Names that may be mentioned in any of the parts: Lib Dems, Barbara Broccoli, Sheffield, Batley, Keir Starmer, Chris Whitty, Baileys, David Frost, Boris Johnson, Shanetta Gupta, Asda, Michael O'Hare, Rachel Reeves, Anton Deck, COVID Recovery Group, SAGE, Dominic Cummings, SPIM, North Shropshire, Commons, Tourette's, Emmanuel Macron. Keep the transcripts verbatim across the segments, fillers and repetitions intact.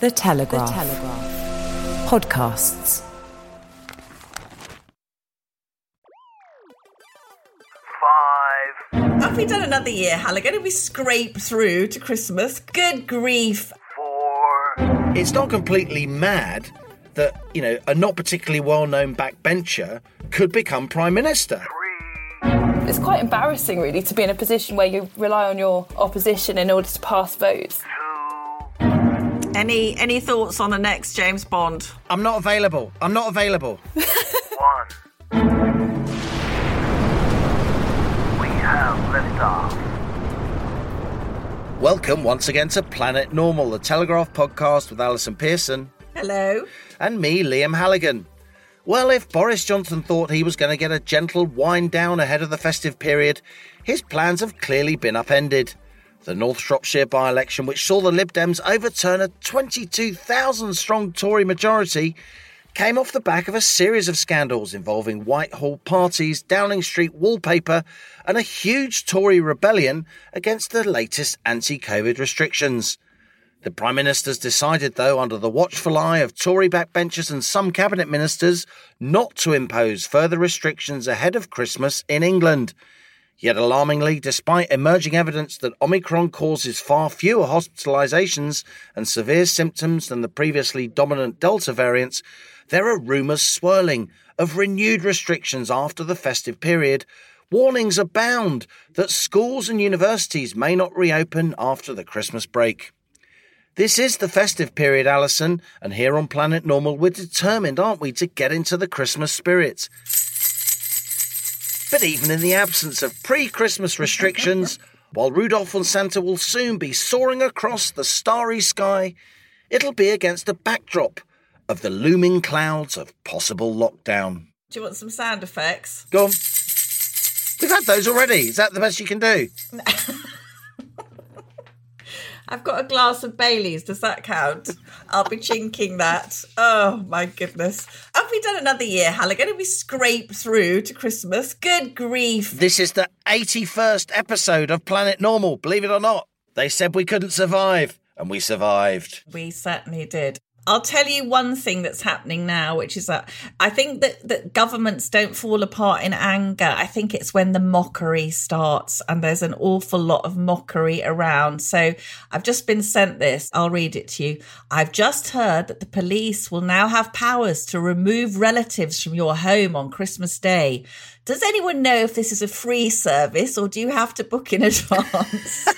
The Telegraph. The Telegraph. Podcasts. Five. Have we done another year, Halligan? Did we scrape through to Christmas? Good grief. Four. It's not completely mad that, you know, a not particularly well-known backbencher could become Prime Minister. Three. It's quite embarrassing, really, to be in a position where you rely on your opposition in order to pass votes. Any any thoughts on the next James Bond? I'm not available. I'm not available. One. We have liftoff. Welcome once again to Planet Normal, the Telegraph podcast with Alison Pearson. Hello. And me, Liam Halligan. Well, if Boris Johnson thought he was going to get a gentle wind down ahead of the festive period, his plans have clearly been upended. The North Shropshire by-election, which saw the Lib Dems overturn a twenty-two thousand strong Tory majority, came off the back of a series of scandals involving Whitehall parties, Downing Street wallpaper, and a huge Tory rebellion against the latest anti-COVID restrictions. The Prime Minister's decided, though, under the watchful eye of Tory backbenchers and some Cabinet Ministers, not to impose further restrictions ahead of Christmas in England. Yet alarmingly, despite emerging evidence that Omicron causes far fewer hospitalisations and severe symptoms than the previously dominant Delta variants, there are rumours swirling of renewed restrictions after the festive period. Warnings abound that schools and universities may not reopen after the Christmas break. This is the festive period, Alison, and here on Planet Normal we're determined, aren't we, to get into the Christmas spirit. But even in the absence of pre-Christmas restrictions, while Rudolph and Santa will soon be soaring across the starry sky, it'll be against the backdrop of the looming clouds of possible lockdown. Do you want some sound effects? Go on. We've had those already. Is that the best you can do? I've got a glass of Baileys. Does that count? I'll be chinking that. Oh, my goodness. Have we done another year, Halligan? Did we scrape through to Christmas? Good grief. This is the eighty-first episode of Planet Normal, believe it or not. They said we couldn't survive, and we survived. We certainly did. I'll tell you one thing that's happening now, which is that I think that, that governments don't fall apart in anger. I think it's when the mockery starts, and there's an awful lot of mockery around. So I've just been sent this. I'll read it to you. I've just heard that the police will now have powers to remove relatives from your home on Christmas Day. Does anyone know if this is a free service or do you have to book in advance?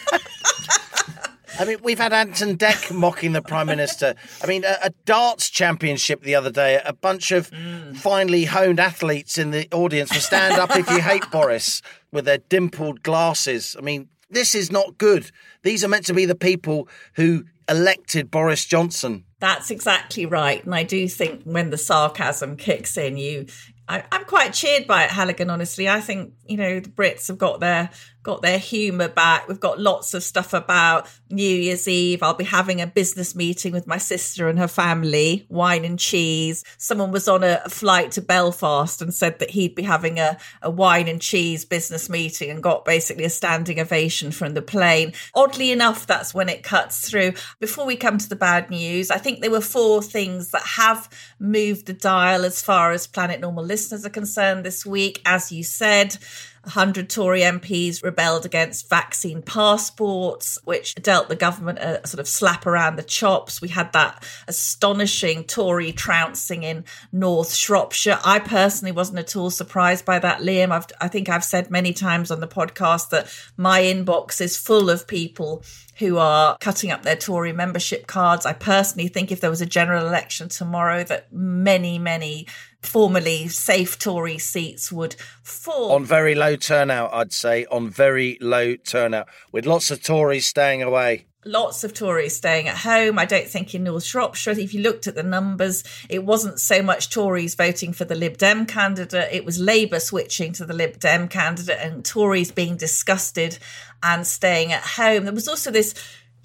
I mean, we've had Anton Deck mocking the Prime Minister. I mean, a, a darts championship the other day, a bunch of mm. finely honed athletes in the audience were stand up if you hate Boris with their dimpled glasses. I mean, this is not good. These are meant to be the people who elected Boris Johnson. That's exactly right. And I do think when the sarcasm kicks in, you... I, I'm quite cheered by it, Halligan, honestly. I think, you know, the Brits have got their got their humour back. We've got lots of stuff about New Year's Eve. I'll be having a business meeting with my sister and her family, wine and cheese. Someone was on a, a flight to Belfast and said that he'd be having a, a wine and cheese business meeting and got basically a standing ovation from the plane. Oddly enough, that's when it cuts through. Before we come to the bad news, I think there were four things that have moved the dial as far as Planet Normal listeners. Listeners are concerned this week. As you said, one hundred Tory M Ps rebelled against vaccine passports, which dealt the government a sort of slap around the chops. We had that astonishing Tory trouncing in North Shropshire. I personally wasn't at all surprised by that, Liam. I've, I think I've said many times on the podcast that my inbox is full of people who are cutting up their Tory membership cards. I personally think if there was a general election tomorrow that many, many formerly safe Tory seats would fall. On very low turnout, I'd say, on very low turnout, with lots of Tories staying away. Lots of Tories staying at home. I don't think in North Shropshire, if you looked at the numbers, it wasn't so much Tories voting for the Lib Dem candidate. It was Labour switching to the Lib Dem candidate and Tories being disgusted and staying at home. There was also this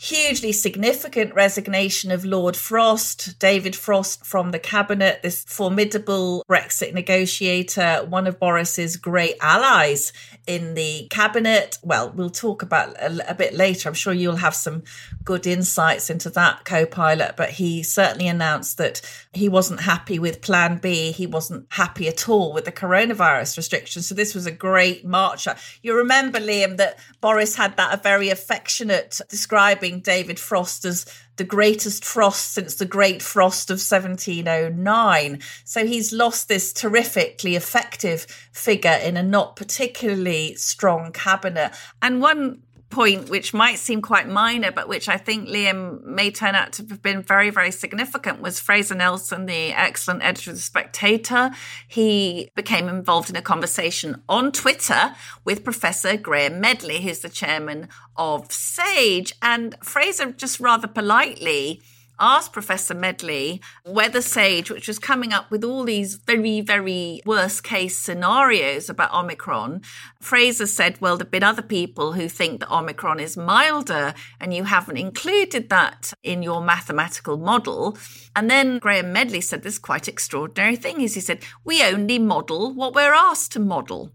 hugely significant resignation of Lord Frost, David Frost, from the cabinet, this formidable Brexit negotiator, one of Boris's great allies in the cabinet. Well, we'll talk about a, a bit later. I'm sure you'll have some good insights into that, co-pilot, but he certainly announced that he wasn't happy with Plan B. He wasn't happy at all with the coronavirus restrictions. So this was a great march. You remember, Liam, that Boris had that a very affectionate describing David Frost as the greatest Frost since the Great Frost of seventeen oh nine. So he's lost this terrifically effective figure in a not particularly strong cabinet. And one point which might seem quite minor, but which I think, Liam, may turn out to have been very, very significant, was Fraser Nelson, the excellent editor of The Spectator. He became involved in a conversation on Twitter with Professor Graham Medley, who's the chairman of SAGE. And Fraser just rather politely asked Professor Medley whether SAGE, which was coming up with all these very, very worst case scenarios about Omicron, Fraser said, well, there have been other people who think that Omicron is milder and you haven't included that in your mathematical model. And then Graham Medley said this quite extraordinary thing is he said, we only model what we're asked to model.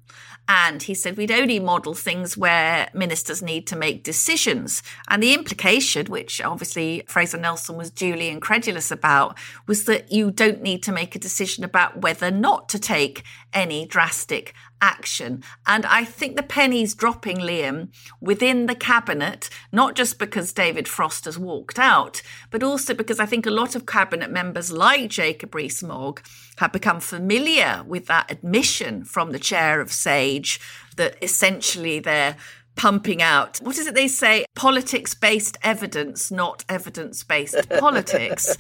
And he said, we'd only model things where ministers need to make decisions. And the implication, which obviously Fraser Nelson was duly incredulous about, was that you don't need to make a decision about whether not to take any drastic action. And I think the penny's dropping, Liam, within the cabinet, not just because David Frost has walked out, but also because I think a lot of cabinet members like Jacob Rees-Mogg have become familiar with that admission from the chair of SAGE that essentially they're pumping out, what is it they say, politics-based evidence, not evidence-based politics,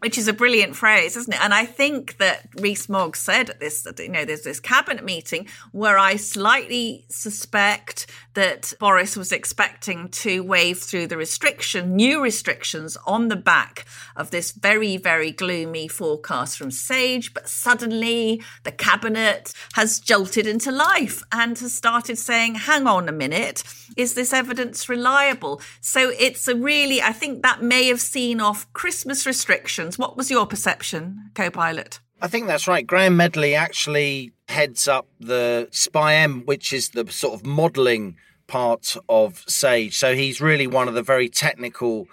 which is a brilliant phrase, isn't it? And I think that Rees-Mogg said at this, you know, there's this cabinet meeting where I slightly suspect that Boris was expecting to wave through the restriction, new restrictions on the back of this very, very gloomy forecast from SAGE. But suddenly the cabinet has jolted into life and has started saying, hang on a minute, is this evidence reliable? So it's a really, I think that may have seen off Christmas restrictions. What was your perception, co-pilot? I think that's right. Graham Medley actually heads up the S P I M, which is the sort of modelling part of SAGE. So he's really one of the very technical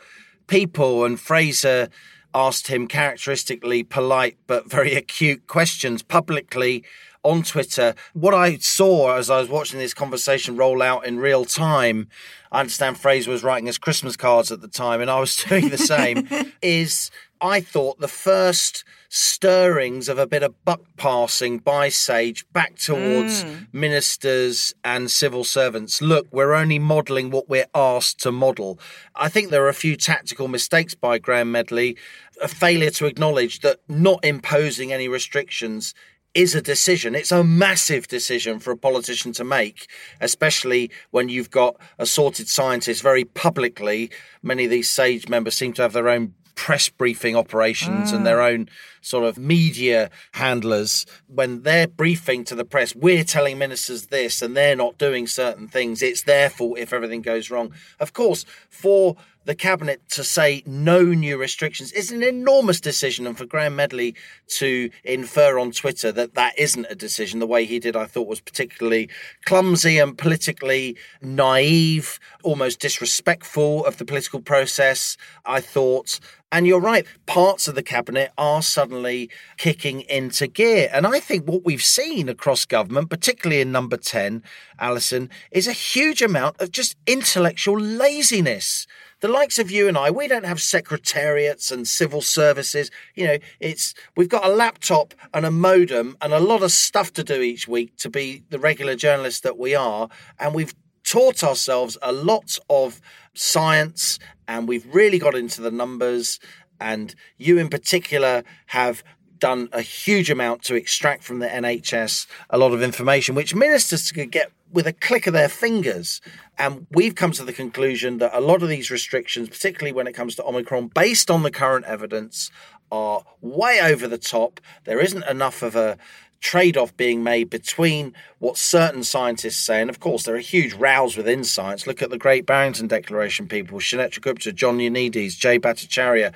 people. And Fraser asked him characteristically polite but very acute questions publicly on Twitter. What I saw as I was watching this conversation roll out in real time, I understand Fraser was writing us Christmas cards at the time and I was doing the same, is I thought the first stirrings of a bit of buck passing by SAGE back towards mm. ministers and civil servants. Look, we're only modelling what we're asked to model. I think there are a few tactical mistakes by Graham Medley, a failure to acknowledge that not imposing any restrictions is a decision. It's a massive decision for a politician to make, especially when you've got assorted scientists very publicly. Many of these SAGE members seem to have their own press briefing operations mm. and their own sort of media handlers. When they're briefing to the press, we're telling ministers this and they're not doing certain things. It's their fault if everything goes wrong. Of course, for the cabinet to say no new restrictions is an enormous decision. And for Graham Medley to infer on Twitter that that isn't a decision the way he did, I thought was particularly clumsy and politically naive, almost disrespectful of the political process, I thought. And you're right, parts of the cabinet are suddenly kicking into gear. And I think what we've seen across government, particularly in number ten, Alison, is a huge amount of just intellectual laziness. The likes of you and I, we don't have secretariats and civil services. You know, it's we've got a laptop and a modem and a lot of stuff to do each week to be the regular journalists that we are. And we've taught ourselves a lot of science and we've really got into the numbers. And you in particular have done a huge amount to extract from the N H S a lot of information, which ministers could get with a click of their fingers. And we've come to the conclusion that a lot of these restrictions, particularly when it comes to Omicron, based on the current evidence, are way over the top. There isn't enough of a trade-off being made between what certain scientists say, and of course there are huge rows within science. Look at the Great Barrington Declaration people, Shanetta Gupta, John Ioannidis, Jay Bhattacharya,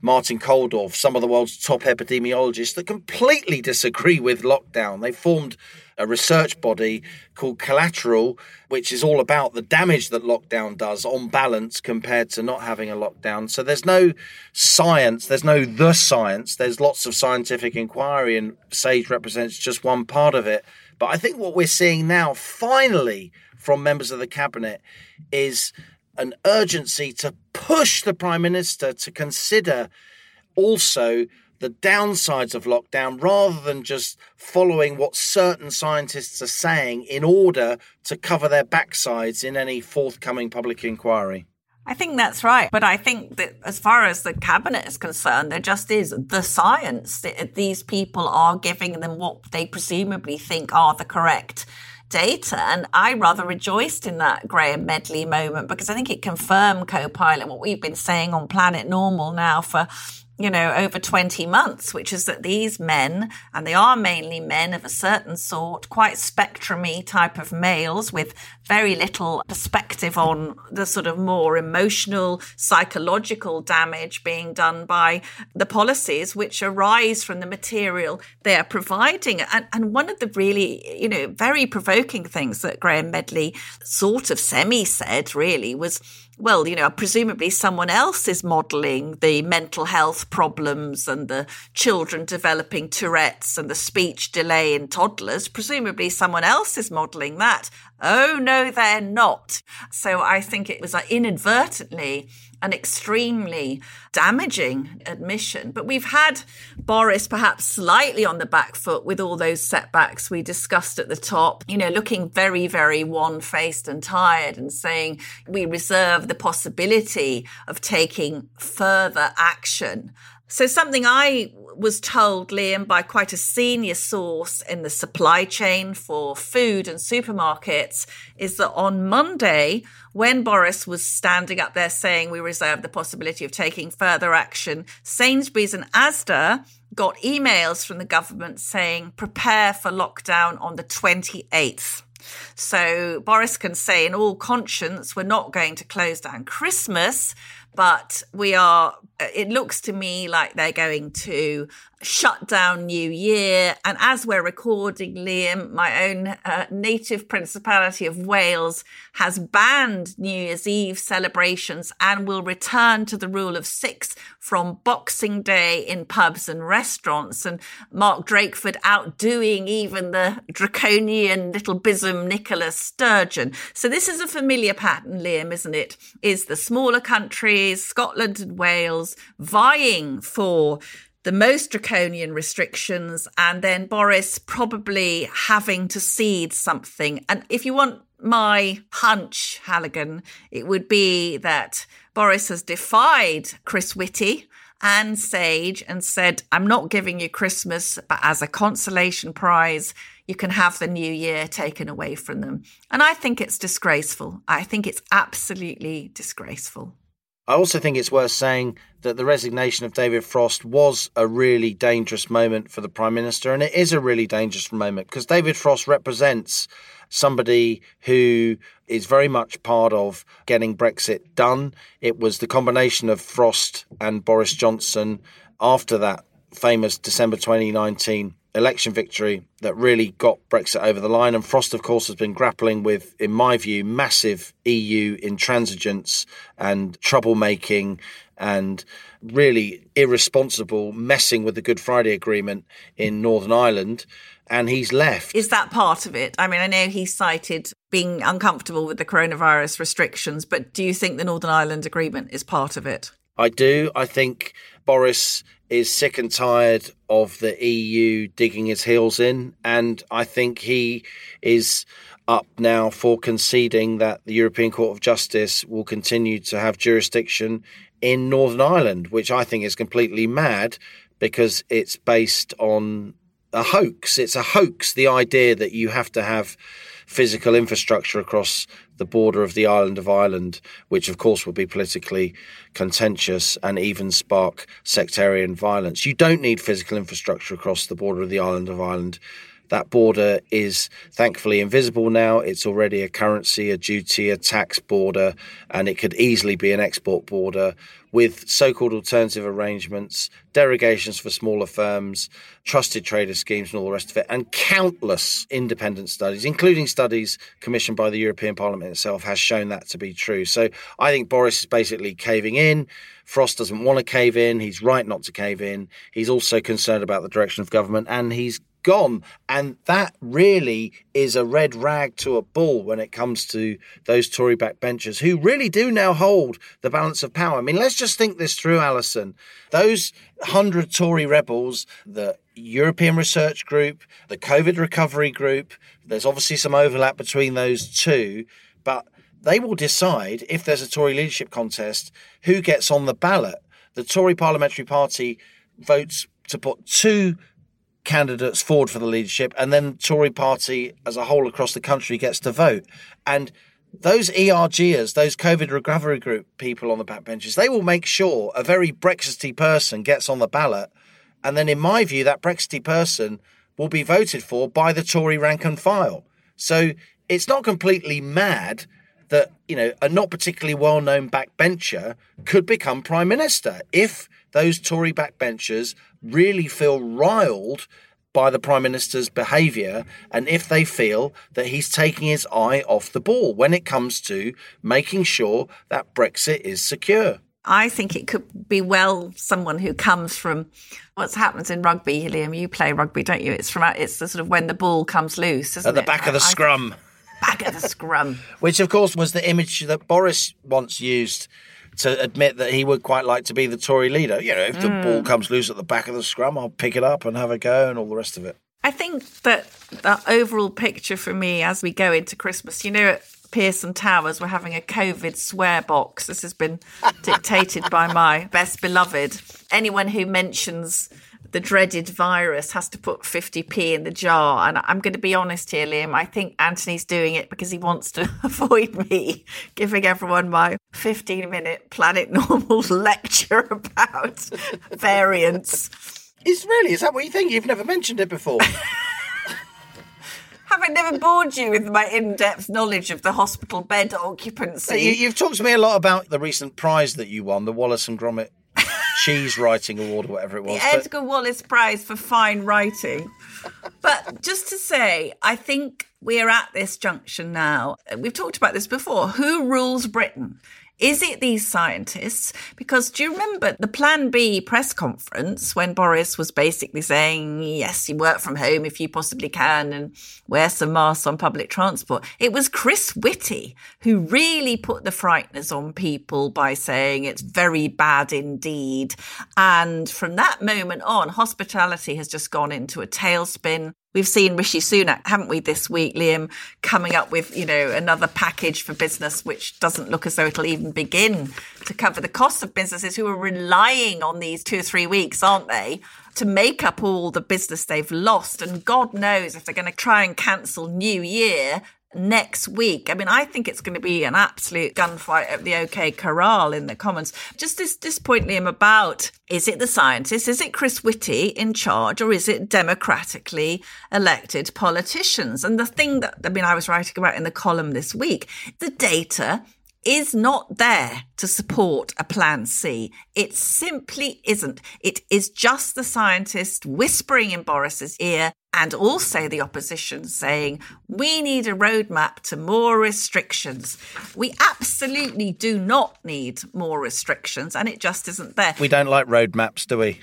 Martin Koldorf, some of the world's top epidemiologists that completely disagree with lockdown. They formed a research body called Collateral, which is all about the damage that lockdown does on balance compared to not having a lockdown. So there's no science, there's no the science, there's lots of scientific inquiry, and SAGE represents just one part of it. But I think what we're seeing now, finally, from members of the cabinet is an urgency to push the Prime Minister to consider also the downsides of lockdown rather than just following what certain scientists are saying in order to cover their backsides in any forthcoming public inquiry. I think that's right. But I think that as far as the cabinet is concerned, there just is the science. These people are giving them what they presumably think are the correct data. And I rather rejoiced in that Graham Medley moment because I think it confirmed, co-pilot, what we've been saying on Planet Normal now for, you know, over twenty months, which is that these men, and they are mainly men of a certain sort, quite spectrumy type of males with very little perspective on the sort of more emotional, psychological damage being done by the policies which arise from the material they are providing. And, and one of the really, you know, very provoking things that Graham Medley sort of semi-said really was, well, you know, presumably someone else is modelling the mental health problems and the children developing Tourette's and the speech delay in toddlers. Presumably someone else is modelling that. Oh, no, they're not. So I think it was inadvertently an extremely damaging admission. But we've had Boris perhaps slightly on the back foot with all those setbacks we discussed at the top, you know, looking very, very wan-faced and tired and saying we reserve the possibility of taking further action. So something I was told, Liam, by quite a senior source in the supply chain for food and supermarkets is that on Monday, when Boris was standing up there saying we reserve the possibility of taking further action, Sainsbury's and Asda got emails from the government saying prepare for lockdown on the twenty-eighth. So Boris can say in all conscience, we're not going to close down Christmas, but we are, it looks to me like they're going to shut down New Year. And as we're recording, Liam, my own uh, native principality of Wales has banned New Year's Eve celebrations and will return to the rule of six from Boxing Day in pubs and restaurants. And Mark Drakeford outdoing even the draconian little bism Nicola Sturgeon. So this is a familiar pattern, Liam, isn't it? Is the smaller countries, Scotland and Wales, vying for the most draconian restrictions, and then Boris probably having to cede something. And if you want my hunch, Halligan, it would be that Boris has defied Chris Whitty and SAGE and said, I'm not giving you Christmas, but as a consolation prize, you can have the new year taken away from them. And I think it's disgraceful. I think it's absolutely disgraceful. I also think it's worth saying that the resignation of David Frost was a really dangerous moment for the Prime Minister, and it is a really dangerous moment because David Frost represents somebody who is very much part of getting Brexit done. It was the combination of Frost and Boris Johnson after that famous December twenty nineteen election victory that really got Brexit over the line. And Frost, of course, has been grappling with, in my view, massive E U intransigence and troublemaking and really irresponsible messing with the Good Friday Agreement in Northern Ireland. And he's left. Is that part of it? I mean, I know he cited being uncomfortable with the coronavirus restrictions, but do you think the Northern Ireland Agreement is part of it? I do. I think Boris is sick and tired of the E U digging his heels in. And I think he is up now for conceding that the European Court of Justice will continue to have jurisdiction in Northern Ireland, which I think is completely mad because it's based on a hoax. It's a hoax, the idea that you have to have physical infrastructure across the border of the island of Ireland, which of course will be politically contentious and even spark sectarian violence. You don't need physical infrastructure across the border of the island of Ireland. That border is thankfully invisible now. It's already a currency, a duty, a tax border, and it could easily be an export border with so-called alternative arrangements, derogations for smaller firms, trusted trader schemes and all the rest of it, and countless independent studies, including studies commissioned by the European Parliament itself, has shown that to be true. So I think Boris is basically caving in. Frost doesn't want to cave in. He's right not to cave in. He's also concerned about the direction of government, and he's gone. And that really is a red rag to a bull when it comes to those Tory backbenchers who really do now hold the balance of power. I mean, let's just think this through, Alison. Those one hundred Tory rebels, the European Research Group, the COVID Recovery Group, there's obviously some overlap between those two, but they will decide if there's a Tory leadership contest who gets on the ballot. The Tory Parliamentary Party votes to put two candidates forward for the leadership, and then Tory party as a whole across the country gets to vote. And those E R Gers, those COVID Recovery Group people on the backbenches, they will make sure a very Brexity person gets on the ballot. And then in my view, that Brexity person will be voted for by the Tory rank and file. So it's not completely mad that, you know, a not particularly well-known backbencher could become Prime Minister if those Tory backbenchers really feel riled by the Prime Minister's behaviour, and if they feel that he's taking his eye off the ball when it comes to making sure that Brexit is secure. I think it could be well someone who comes from what's happened in rugby. Liam, you play rugby, don't you? It's from it's the sort of when the ball comes loose, isn't it? At the back it? of the I, scrum. I, back of the scrum. Which, of course, was the image that Boris once used to admit that he would quite like to be the Tory leader. You know, if the mm. ball comes loose at the back of the scrum, I'll pick it up and have a go and all the rest of it. I think that the overall picture for me as we go into Christmas, you know, at Pearson Towers, we're having a COVID swear box. This has been dictated by my best beloved. Anyone who mentions the dreaded virus has to put fifty p in the jar. And I'm going to be honest here, Liam, I think Anthony's doing it because he wants to avoid me giving everyone my fifteen-minute Planet Normal lecture about variants. It's really, is that what you think? You've never mentioned it before. Have I never bored you with my in-depth knowledge of the hospital bed occupancy? You, you've talked to me a lot about the recent prize that you won, the Wallace and Gromit Cheese Writing Award or whatever it was. The Edgar but... Wallace Prize for Fine Writing. But just to say, I think we're at this junction now. We've talked about this before. Who rules Britain? Is it these scientists? Because do you remember the Plan B press conference when Boris was basically saying, yes, you work from home if you possibly can and wear some masks on public transport? It was Chris Whitty who really put the frighteners on people by saying it's very bad indeed. And from that moment on, hospitality has just gone into a tailspin. We've seen Rishi Sunak, haven't we, this week, Liam, coming up with, you know, another package for business, which doesn't look as though it'll even begin to cover the costs of businesses who are relying on these two or three weeks, aren't they, to make up all the business they've lost. And God knows if they're going to try and cancel New Year next week. I mean, I think it's going to be an absolute gunfight at the OK Corral in the Commons. Just this, this point, Liam, about is it the scientists? Is it Chris Whitty in charge, or is it democratically elected politicians? And the thing that, I mean, I was writing about in the column this week, the data is not there to support a Plan C. It simply isn't. It is just the scientists whispering in Boris's ear, and also the opposition saying, we need a roadmap to more restrictions. We absolutely do not need more restrictions, and it just isn't there. We don't like roadmaps, do we?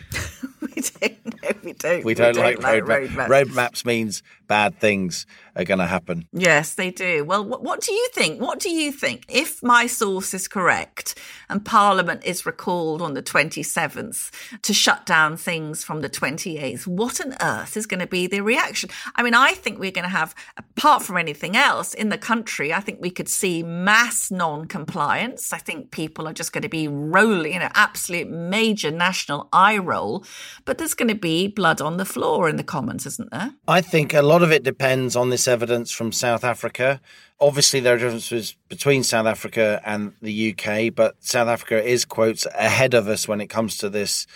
we don't, no, we don't. We don't, we don't like, like roadmaps. Roadmaps. Roadmaps means bad things are going to happen. Yes, they do. Well, wh- what do you think? What do you think? If my source is correct and Parliament is recalled on the twenty-seventh to shut down things from the twenty-eighth, what on earth is going to be the reaction? I mean, I think we're going to have, apart from anything else in the country, I think we could see mass non-compliance. I think people are just going to be rolling, you know, absolute major national eye roll. But the there's going to be blood on the floor in the Commons, isn't there? I think a lot of it depends on this evidence from South Africa. Obviously, there are differences between South Africa and the U K, but South Africa is, quotes, ahead of us when it comes to this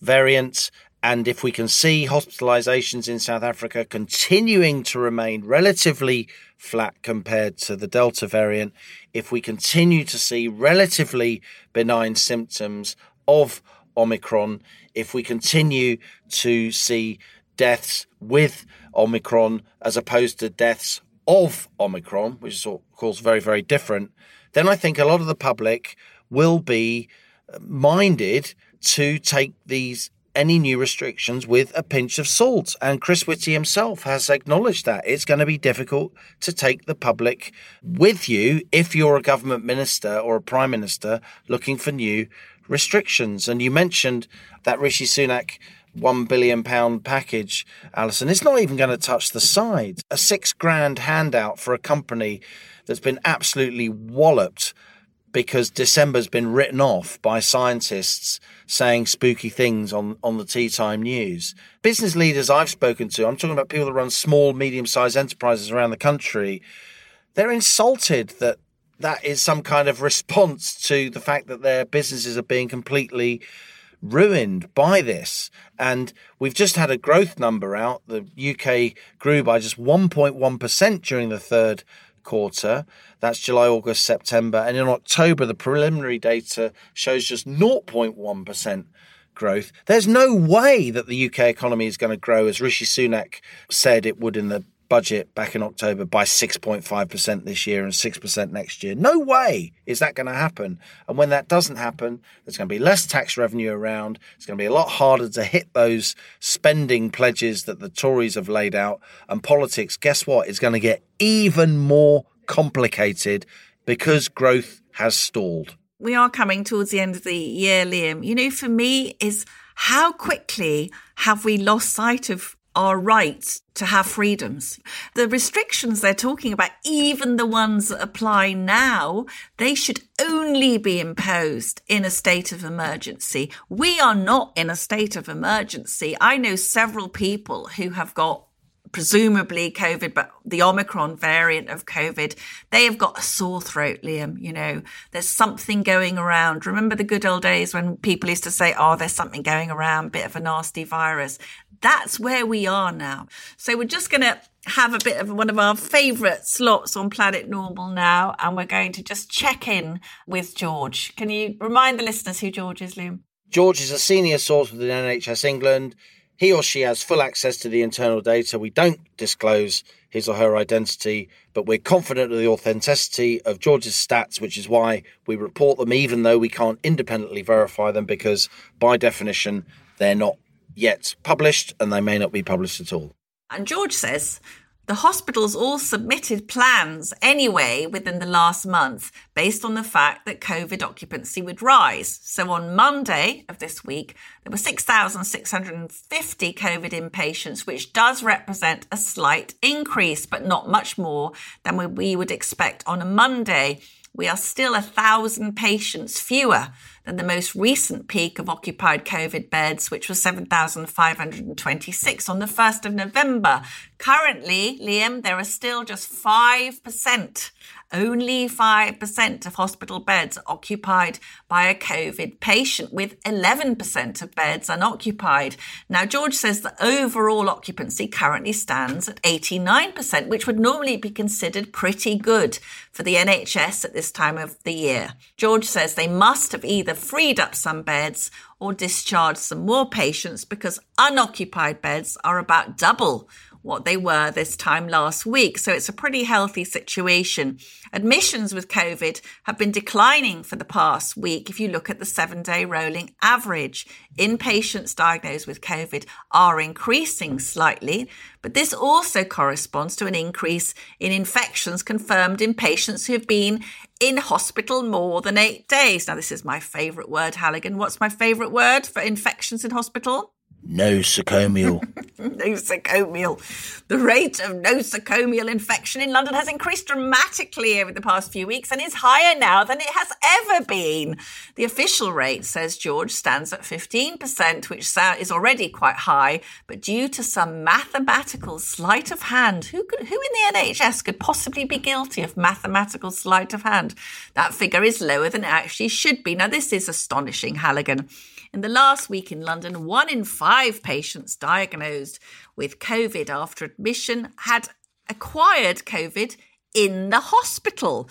variant. And if we can see hospitalisations in South Africa continuing to remain relatively flat compared to the Delta variant, if we continue to see relatively benign symptoms of Omicron, if we continue to see deaths with Omicron as opposed to deaths of Omicron, which is, of course, very, very different, then I think a lot of the public will be minded to take these any new restrictions with a pinch of salt. And Chris Whitty himself has acknowledged that. It's going to be difficult to take the public with you if you're a government minister or a prime minister looking for new restrictions. And you mentioned that Rishi Sunak one billion pounds package, Alison. It's not even going to touch the sides. A six grand handout for a company that's been absolutely walloped because December's been written off by scientists saying spooky things on, on the tea time news. Business leaders I've spoken to, I'm talking about people that run small, medium-sized enterprises around the country, they're insulted that that is some kind of response to the fact that their businesses are being completely ruined by this. And we've just had a growth number out. The U K grew by just one point one percent during the third quarter. That's July, August, September. And in October, the preliminary data shows just zero point one percent growth. There's no way that the U K economy is going to grow, as Rishi Sunak said it would in the budget back in October, by six point five percent this year and six percent next year. No way is that going to happen. And when that doesn't happen, there's going to be less tax revenue around. It's going to be a lot harder to hit those spending pledges that the Tories have laid out. And politics, guess what, is going to get even more complicated because growth has stalled. We are coming towards the end of the year, Liam. You know, for me, is how quickly have we lost sight of our right to have freedoms? The restrictions they're talking about, even the ones that apply now, they should only be imposed in a state of emergency. We are not in a state of emergency. I know several people who have got presumably COVID, but the Omicron variant of COVID, they have got a sore throat, Liam. You know, there's something going around. Remember the good old days when people used to say, oh, there's something going around, bit of a nasty virus. That's where we are now. So we're just going to have a bit of one of our favourite slots on Planet Normal now, and we're going to just check in with George. Can you remind the listeners who George is, Liam? George is a senior source within N H S England. He or she has full access to the internal data. We don't disclose his or her identity, but we're confident of the authenticity of George's stats, which is why we report them, even though we can't independently verify them, because by definition, they're not yet published and they may not be published at all. And George says the hospitals all submitted plans anyway within the last month based on the fact that COVID occupancy would rise. So on Monday of this week, there were six thousand six hundred fifty COVID inpatients, which does represent a slight increase, but not much more than we would expect on a Monday. We are still one thousand patients fewer than the most recent peak of occupied COVID beds, which was seven thousand five hundred twenty-six on the first of November. Currently, Liam, there are still just five percent, only five percent of hospital beds occupied by a COVID patient, with eleven percent of beds unoccupied. Now, George says the overall occupancy currently stands at eighty-nine percent, which would normally be considered pretty good for the N H S at this time of the year. George says they must have either freed up some beds or discharged some more patients, because unoccupied beds are about double what they were this time last week. So it's a pretty healthy situation. Admissions with COVID have been declining for the past week if you look at the seven-day rolling average. Inpatients diagnosed with COVID are increasing slightly, but this also corresponds to an increase in infections confirmed in patients who have been in hospital more than eight days. Now, this is my favourite word, Halligan. What's my favourite word for infections in hospital? nosocomial. Nosocomial. The rate of nosocomial infection in London has increased dramatically over the past few weeks and is higher now than it has ever been. The official rate, says George, stands at fifteen percent, which is already quite high, but due to some mathematical sleight of hand. Who could, who in the N H S could possibly be guilty of mathematical sleight of hand? That figure is lower than it actually should be. Now, this is astonishing, Halligan. In the last week in London, one in five patients diagnosed with COVID after admission had acquired COVID in the hospital.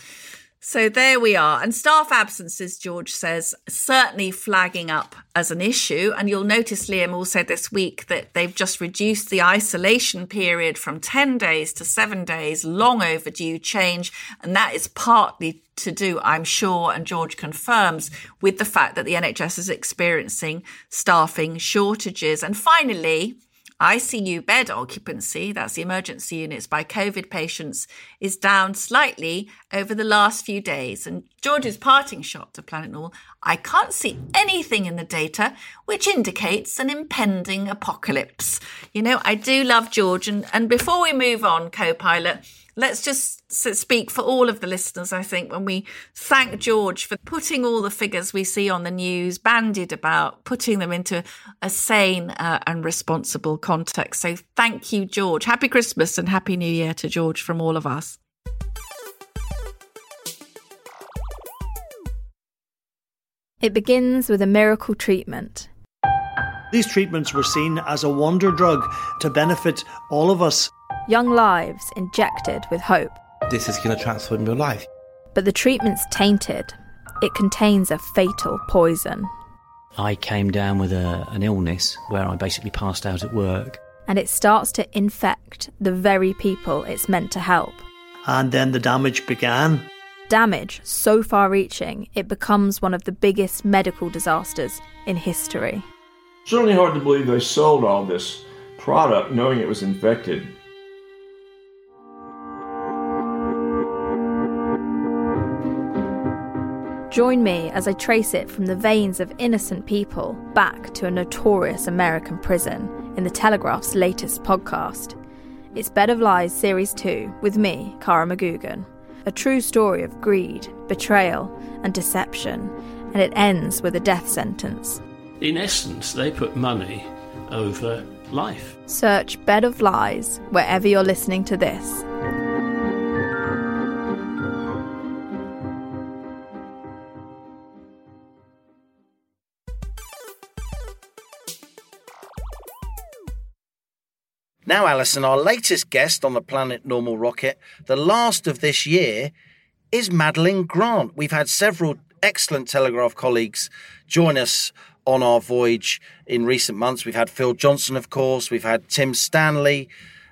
So there we are. And staff absences, George says, certainly flagging up as an issue. And you'll notice, Liam, also this week that they've just reduced the isolation period from ten days to seven days, long overdue change. And that is partly to do, I'm sure, and George confirms, with the fact that the N H S is experiencing staffing shortages. And finally, I C U bed occupancy, that's the emergency units by COVID patients, is down slightly over the last few days. And George's parting shot to Planet Normal, I can't see anything in the data which indicates an impending apocalypse. You know, I do love George. And, and before we move on, co-pilot, let's just speak for all of the listeners, I think, when we thank George for putting all the figures we see on the news, bandied about, putting them into a sane uh, and responsible context. So thank you, George. Happy Christmas and Happy New Year to George from all of us. It begins with a miracle treatment. These treatments were seen as a wonder drug to benefit all of us. Young lives injected with hope. This is going to transform your life. But the treatment's tainted. It contains a fatal poison. I came down with a, an illness where I basically passed out at work. And it starts to infect the very people it's meant to help. And then the damage began. Damage so far-reaching, it becomes one of the biggest medical disasters in history. It's certainly hard to believe they sold all this product knowing it was infected. Join me as I trace it from the veins of innocent people back to a notorious American prison in The Telegraph's latest podcast. It's Bed of Lies Series two with me, Cara McGugan. A true story of greed, betrayal and deception, and it ends with a death sentence. In essence, they put money over life. Search Bed of Lies wherever you're listening to this. Now, Alison, our latest guest on the Planet Normal rocket, the last of this year, is Madeline Grant. We've had several excellent Telegraph colleagues join us on our voyage in recent months. We've had Phil Johnson, of course. We've had Tim Stanley.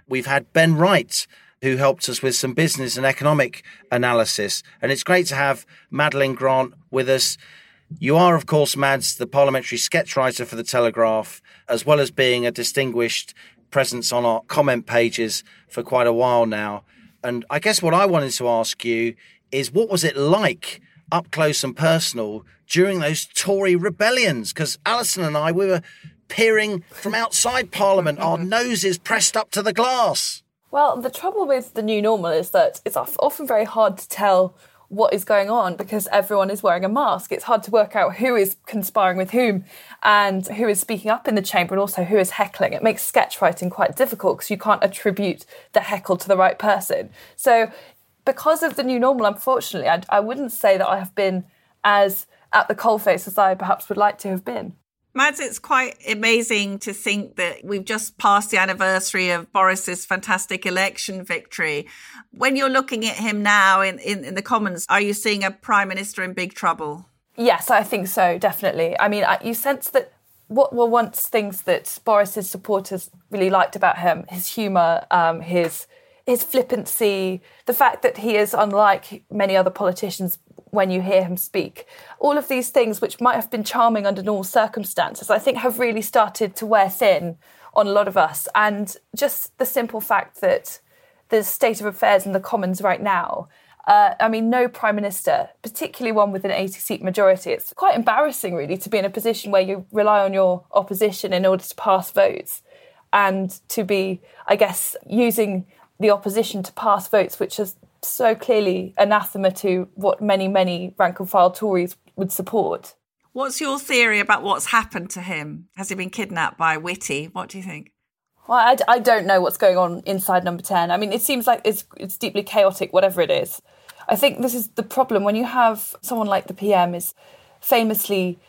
We've had Ben Wright, who helped us with some business and economic analysis. And it's great to have Madeline Grant with us. You are, of course, Mads, the parliamentary sketch writer for The Telegraph, as well as being a distinguished presence on our comment pages for quite a while now. And I guess what I wanted to ask you is, what was it like up close and personal during those Tory rebellions? Because Alison and I, we were peering from outside Parliament, our noses pressed up to the glass. Well, the trouble with the new normal is that it's often very hard to tell what is going on because everyone is wearing a mask. It's hard to work out who is conspiring with whom and who is speaking up in the chamber and also who is heckling. It makes sketch writing quite difficult because you can't attribute the heckle to the right person. So because of the new normal, unfortunately, I, I wouldn't say that I have been as at the coalface as I perhaps would like to have been. Mads, it's quite amazing to think that we've just passed the anniversary of Boris's fantastic election victory. When you're looking at him now in, in, in the Commons, are you seeing a Prime Minister in big trouble? Yes, I think so, definitely. I mean, you sense that what were once things that Boris's supporters really liked about him, his humour, um, his his flippancy, the fact that he is unlike many other politicians when you hear him speak. All of these things which might have been charming under normal circumstances, I think have really started to wear thin on a lot of us. And just the simple fact that the state of affairs in the Commons right now Uh, I mean, no Prime Minister, particularly one with an eighty-seat majority. It's quite embarrassing, really, to be in a position where you rely on your opposition in order to pass votes and to be, I guess, using the opposition to pass votes, which is so clearly anathema to what many, many rank-and-file Tories would support. What's your theory about what's happened to him? Has he been kidnapped by Whitty? What do you think? Well, I, I don't know what's going on inside Number ten. I mean, it seems like it's, it's deeply chaotic, whatever it is. I think this is the problem when you have someone like the P M is famously...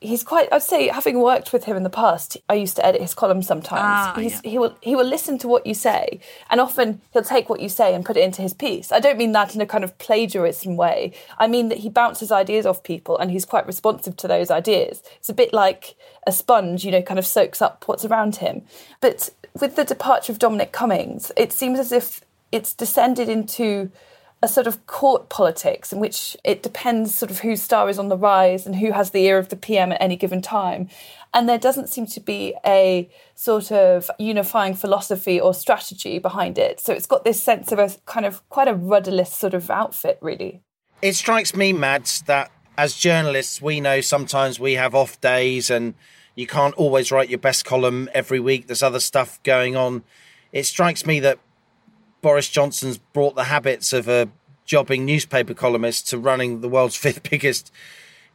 He's quite, I'd say, having worked with him in the past, I used to edit his columns sometimes. Ah, he's, yeah. He will he will listen to what you say, and often he'll take what you say and put it into his piece. I don't mean that in a kind of plagiarism way. I mean that he bounces ideas off people and he's quite responsive to those ideas. It's a bit like a sponge, you know, kind of soaks up what's around him. But with the departure of Dominic Cummings, it seems as if it's descended into a sort of court politics in which it depends sort of whose star is on the rise and who has the ear of the P M at any given time. And there doesn't seem to be a sort of unifying philosophy or strategy behind it. So it's got this sense of a kind of quite a rudderless sort of outfit, really. It strikes me, Mads, that as journalists, we know sometimes we have off days and you can't always write your best column every week. There's other stuff going on. It strikes me that Boris Johnson's brought the habits of a jobbing newspaper columnist to running the world's fifth biggest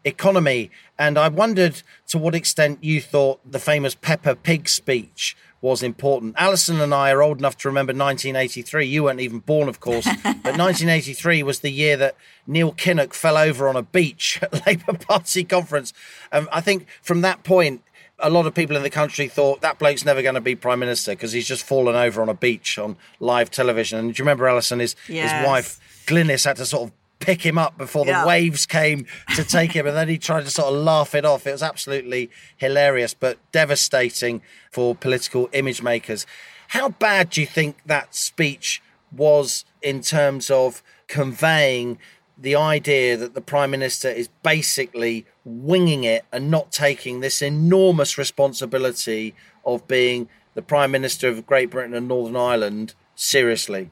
economy. And I wondered to what extent you thought the famous Peppa Pig speech was important. Alison and I are old enough to remember nineteen eighty-three. You weren't even born, of course. But nineteen eighty-three was the year that Neil Kinnock fell over on a beach at a Labour Party conference. Um, I think from that point, a lot of people in the country thought that bloke's never going to be Prime Minister because he's just fallen over on a beach on live television. And do you remember, Alison, his, yes. his wife, Glynis, had to sort of pick him up before yeah. the waves came to take him. And then he tried to sort of laugh it off. It was absolutely hilarious, but devastating for political image makers. How bad do you think that speech was in terms of conveying the idea that the Prime Minister is basically winging it and not taking this enormous responsibility of being the Prime Minister of Great Britain and Northern Ireland seriously?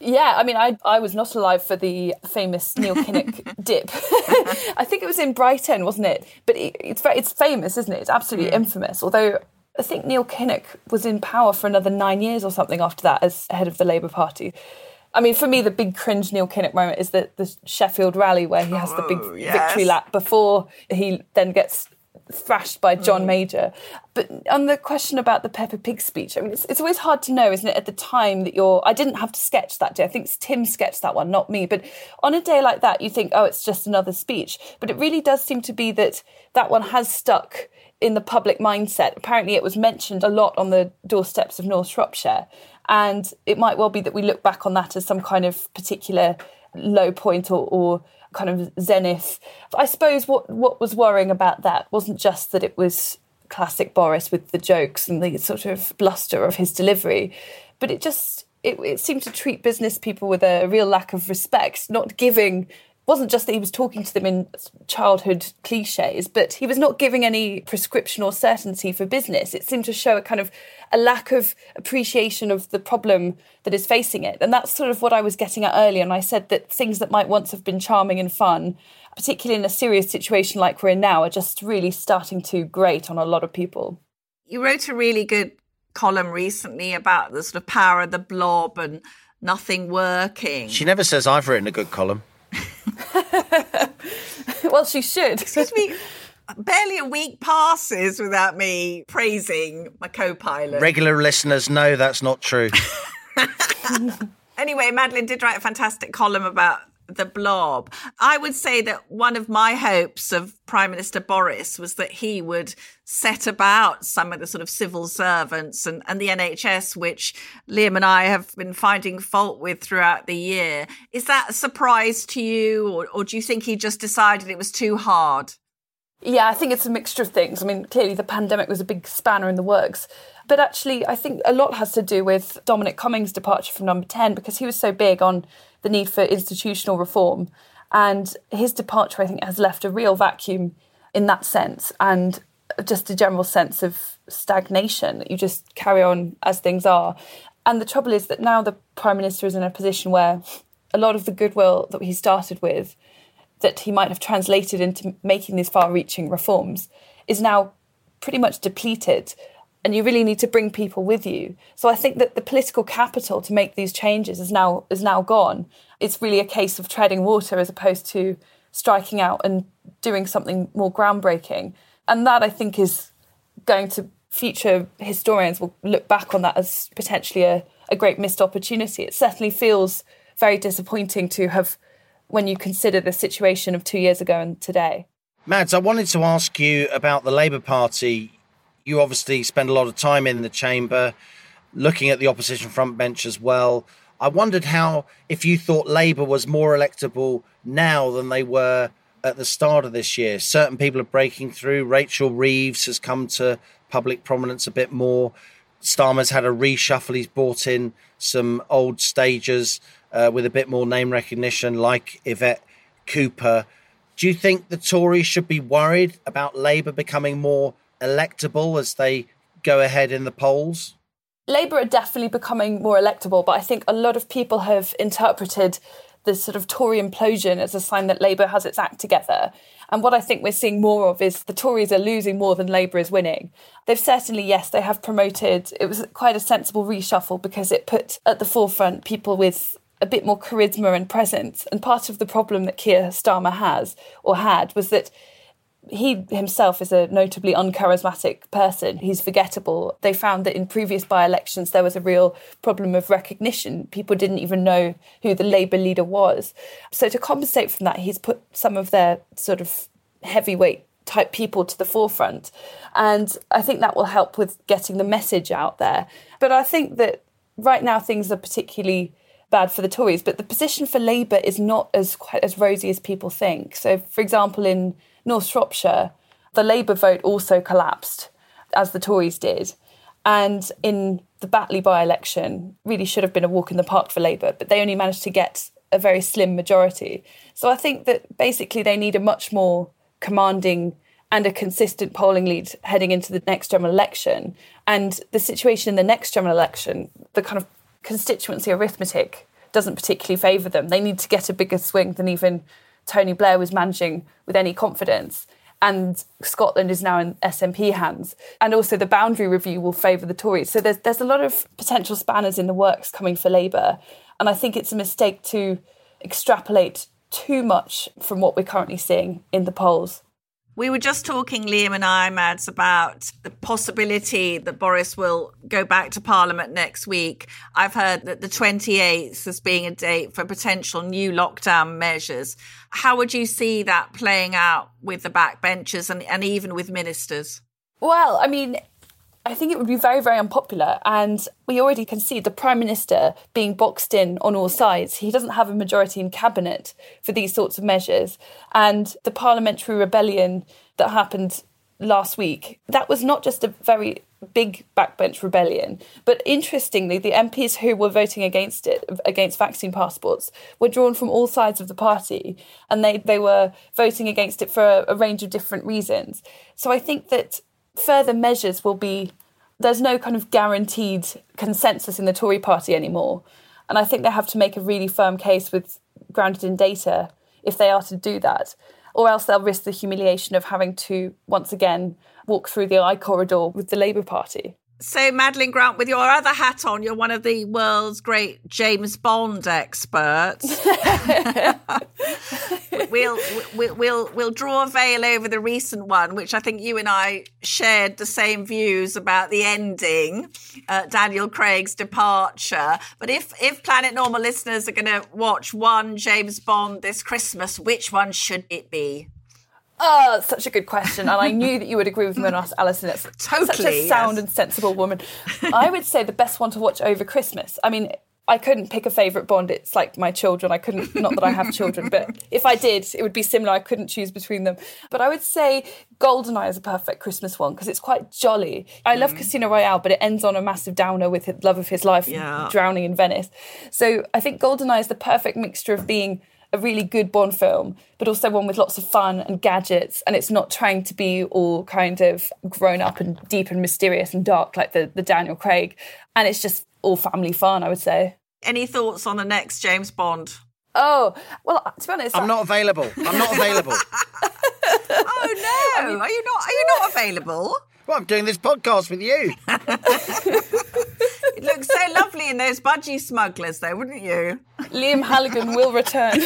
Yeah, I mean, I I was not alive for the famous Neil Kinnock dip. I think it was in Brighton, wasn't it? But it, it's it's famous, isn't it? It's absolutely infamous, although I think Neil Kinnock was in power for another nine years or something after that as head of the Labour Party. I mean, for me, the big cringe Neil Kinnock moment is the, the Sheffield rally where he has the big oh, yes. victory lap before he then gets thrashed by John mm. Major. But on the question about the Peppa Pig speech, I mean, it's, it's always hard to know, isn't it, at the time that you're... I didn't have to sketch that day. I think Tim sketched that one, not me. But on a day like that, you think, oh, it's just another speech. But it really does seem to be that that one has stuck in the public mindset. Apparently, it was mentioned a lot on the doorsteps of North Shropshire. And it might well be that we look back on that as some kind of particular low point or, or kind of zenith. I suppose what, what was worrying about that wasn't just that it was classic Boris with the jokes and the sort of bluster of his delivery, but it just it, it seemed to treat business people with a real lack of respect, not giving... It wasn't just that he was talking to them in childhood cliches, but he was not giving any prescription or certainty for business. It seemed to show a kind of a lack of appreciation of the problem that is facing it. And that's sort of what I was getting at earlier. And I said that things that might once have been charming and fun, particularly in a serious situation like we're in now, are just really starting to grate on a lot of people. You wrote a really good column recently about the sort of power of the blob and nothing working. She never says I've written a good column. Well, she should. Excuse me. Barely a week passes without me praising my co-pilot. Regular listeners know that's not true. Anyway, Madeline did write a fantastic column about the blob. I would say that one of my hopes of Prime Minister Boris was that he would set about some of the sort of civil servants and, and the N H S, which Liam and I have been finding fault with throughout the year. Is that a surprise to you, or, or do you think he just decided it was too hard? Yeah, I think it's a mixture of things. I mean, clearly the pandemic was a big spanner in the works. But actually, I think a lot has to do with Dominic Cummings' departure from Number ten, because he was so big on the need for institutional reform. And his departure, I think, has left a real vacuum in that sense, and just a general sense of stagnation, that you just carry on as things are. And the trouble is that now the Prime Minister is in a position where a lot of the goodwill that he started with, that he might have translated into making these far-reaching reforms, is now pretty much depleted. And you really need to bring people with you. So I think that the political capital to make these changes is now is now gone. It's really a case of treading water as opposed to striking out and doing something more groundbreaking. And that, I think, is going to future historians will look back on that as potentially a, a great missed opportunity. It certainly feels very disappointing to have, when you consider the situation of two years ago and today. Mads, I wanted to ask you about the Labour Party. You obviously spend a lot of time in the chamber looking at the opposition front bench as well. I wondered how, if you thought Labour was more electable now than they were at the start of this year. Certain people are breaking through. Rachel Reeves has come to public prominence a bit more. Starmer's had a reshuffle. He's brought in some old stagers uh, with a bit more name recognition, like Yvette Cooper. Do you think the Tories should be worried about Labour becoming more electable as they go ahead in the polls? Labour are definitely becoming more electable, but I think a lot of people have interpreted the sort of Tory implosion as a sign that Labour has its act together. And what I think we're seeing more of is the Tories are losing more than Labour is winning. They've certainly, yes, they have promoted, it was quite a sensible reshuffle because it put at the forefront people with a bit more charisma and presence. And part of the problem that Keir Starmer has or had was that he himself is a notably uncharismatic person. He's forgettable. They found that in previous by-elections, there was a real problem of recognition. People didn't even know who the Labour leader was. So to compensate from that, he's put some of their sort of heavyweight type people to the forefront. And I think that will help with getting the message out there. But I think that right now things are particularly bad for the Tories. But the position for Labour is not as quite as rosy as people think. So, for example, in North Shropshire, the Labour vote also collapsed, as the Tories did. And in the Batley by-election, really should have been a walk in the park for Labour, but they only managed to get a very slim majority. So I think that basically they need a much more commanding and a consistent polling lead heading into the next general election. And the situation in the next general election, the kind of constituency arithmetic doesn't particularly favour them. They need to get a bigger swing than even Tony Blair was managing with any confidence, and Scotland is now in S N P hands. And also the boundary review will favour the Tories. So there's there's a lot of potential spanners in the works coming for Labour. And I think it's a mistake to extrapolate too much from what we're currently seeing in the polls. We were just talking, Liam and I, Mads, about the possibility that Boris will go back to Parliament next week. I've heard that the twenty-eighth as being a date for potential new lockdown measures. How would you see that playing out with the backbenchers and, and even with ministers? Well, I mean, I think it would be very, very unpopular. And we already can see the Prime Minister being boxed in on all sides. He doesn't have a majority in Cabinet for these sorts of measures. And the parliamentary rebellion that happened last week, that was not just a very big backbench rebellion. But interestingly, the M Ps who were voting against it, against vaccine passports, were drawn from all sides of the party. And they, they were voting against it for a, a range of different reasons. So I think that further measures will be, there's no kind of guaranteed consensus in the Tory party anymore. And I think they have to make a really firm case with grounded in data if they are to do that, or else they'll risk the humiliation of having to, once again, walk through the eye corridor with the Labour Party. So, Madeline Grant, with your other hat on, you're one of the world's great James Bond experts. we'll, we'll we'll we'll draw a veil over the recent one, which I think you and I shared the same views about the ending, uh, Daniel Craig's departure. But if if Planet Normal listeners are going to watch one James Bond this Christmas, which one should it be? Oh, such a good question. And I knew that you would agree with me when I asked Alison. It's totally, such a sound yes. and sensible woman. I would say the best one to watch over Christmas. I mean, I couldn't pick a favourite Bond. It's like my children. I couldn't, not that I have children, but if I did, it would be similar. I couldn't choose between them. But I would say Goldeneye is a perfect Christmas one because it's quite jolly. I mm. love Casino Royale, but it ends on a massive downer with the love of his life yeah. drowning in Venice. So I think Goldeneye is the perfect mixture of being a really good Bond film, but also one with lots of fun and gadgets, and it's not trying to be all kind of grown up and deep and mysterious and dark like the, the Daniel Craig. And it's just all family fun, I would say. Any thoughts on the next James Bond? Oh, well, to be honest... I'm I- not available. I'm not available. Oh, no. I mean, are you not? Are you not available? Well, I'm doing this podcast with you. It looks so lovely in those budgie smugglers, though, wouldn't you? Liam Halligan will return.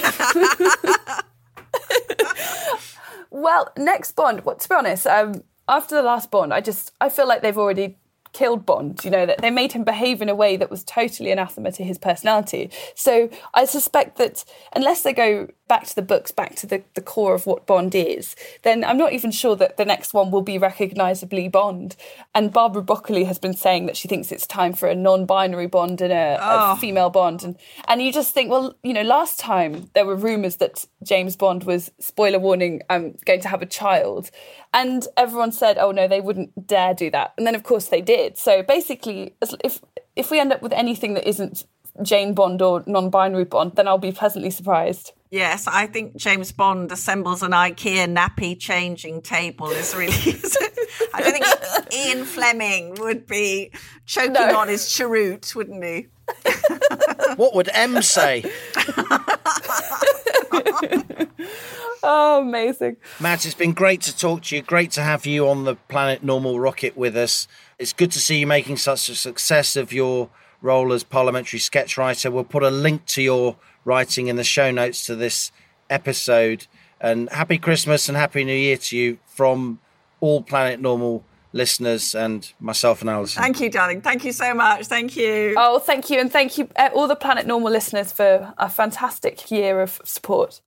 Well, next Bond. Well, to be honest, um, after the last Bond, I just I feel like they've already killed Bond. You know, that they made him behave in a way that was totally anathema to his personality. So I suspect that unless they go back to the books, back to the, the core of what Bond is, then I'm not even sure that the next one will be recognisably Bond. And Barbara Broccoli has been saying that she thinks it's time for a non-binary Bond and a, oh. a female Bond. And, and you just think, well, you know, last time there were rumours that James Bond was, spoiler warning, um, going to have a child. And everyone said, oh no, they wouldn't dare do that. And then of course they did. So basically, if if we end up with anything that isn't Jane Bond or non-binary Bond, then I'll be pleasantly surprised. Yes, I think James Bond assembles an IKEA nappy changing table is really... I don't think Ian Fleming would be choking no. on his cheroot, wouldn't he? What would M say? Oh, amazing. Mads, it's been great to talk to you. Great to have you on the Planet Normal rocket with us. It's good to see you making such a success of your role as parliamentary sketch writer. We'll put a link to your writing in the show notes to this episode. And happy Christmas and happy New Year to you from all Planet Normal listeners and myself and Alison. Thank you, darling. Thank you so much. Thank you. Oh, thank you. And thank you uh, all the Planet Normal listeners for a fantastic year of support.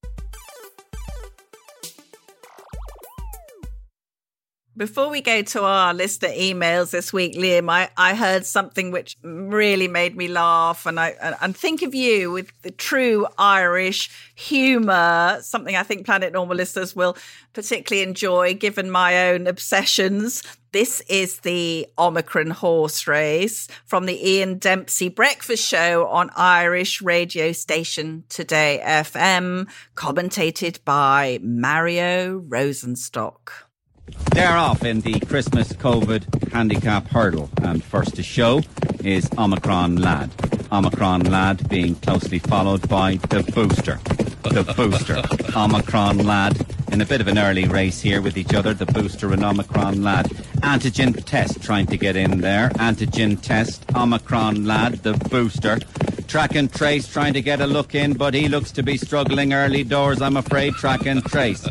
Before we go to our listener emails this week, Liam, I, I heard something which really made me laugh. And I and think of you with the true Irish humour, something I think Planet Normal listeners will particularly enjoy, given my own obsessions. This is the Omicron horse race from the Ian Dempsey breakfast show on Irish radio station Today F M, commentated by Mario Rosenstock. They're off in the Christmas COVID handicap hurdle, and first to show is Omicron Lad. Omicron Lad being closely followed by the Booster. The Booster. Omicron Lad in a bit of an early race here with each other, the Booster and Omicron Lad. Antigen test trying to get in there. Antigen test, Omicron Lad, the Booster. Track and Trace trying to get a look in, but he looks to be struggling early doors, I'm afraid. Track and Trace.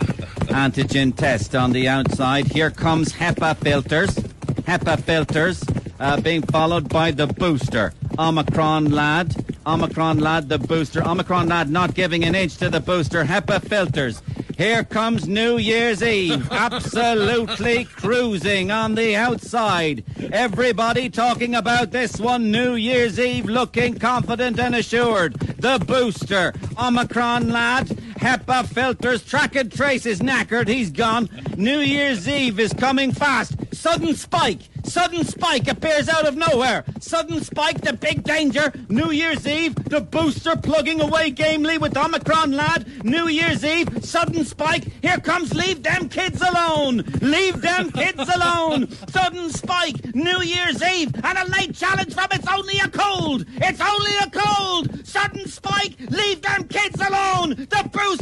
Antigen test on the outside. Here comes HEPA filters. HEPA filters uh, being followed by the Booster. Omicron Lad. Omicron Lad, the Booster. Omicron Lad not giving an inch to the Booster. HEPA filters. Here comes New Year's Eve. Absolutely cruising on the outside. Everybody talking about this one. New Year's Eve looking confident and assured. The Booster. Omicron Lad. HEPA filters, Track and Trace is knackered, he's gone. New Year's Eve is coming fast. Sudden spike, sudden spike appears out of nowhere. Sudden spike, the big danger. New Year's Eve, the Booster plugging away gamely with Omicron Lad. New Year's Eve, sudden spike, here comes Leave Them Kids Alone. Leave Them Kids Alone. Sudden spike, New Year's Eve, and a late challenge from It's Only a Cold. It's Only a Cold. Sudden spike, Leave Them Kids Alone. The Booster.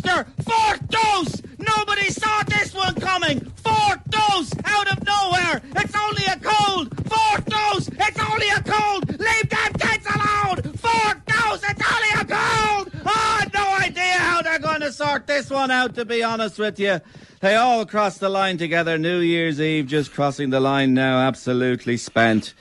Fourth dose! Nobody saw this one coming! Fourth dose! Out of nowhere! It's Only a Cold! Fourth dose! It's Only a Cold! Leave Them Kids Alone! Fourth dose! It's Only a Cold! Oh, I had no idea how they're going to sort this one out, to be honest with you. They all crossed the line together. New Year's Eve just crossing the line now, absolutely spent.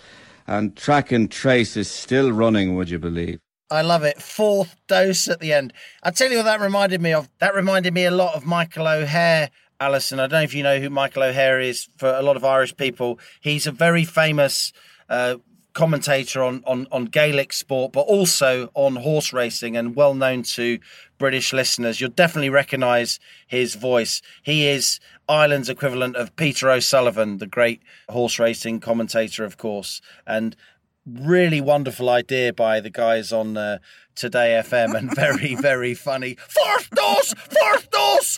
And Track and Trace is still running, would you believe? I love it. Fourth dose at the end. I tell you what that reminded me of. That reminded me a lot of Michael O'Hare, Alison. I don't know if you know who Michael O'Hare is for a lot of Irish people. He's a very famous uh, commentator on, on, on Gaelic sport, but also on horse racing and well known to British listeners. You'll definitely recognise his voice. He is Ireland's equivalent of Peter O'Sullivan, the great horse racing commentator, of course. And really wonderful idea by the guys on uh, Today F M, and very, very funny. Fourth dose! Fourth dose!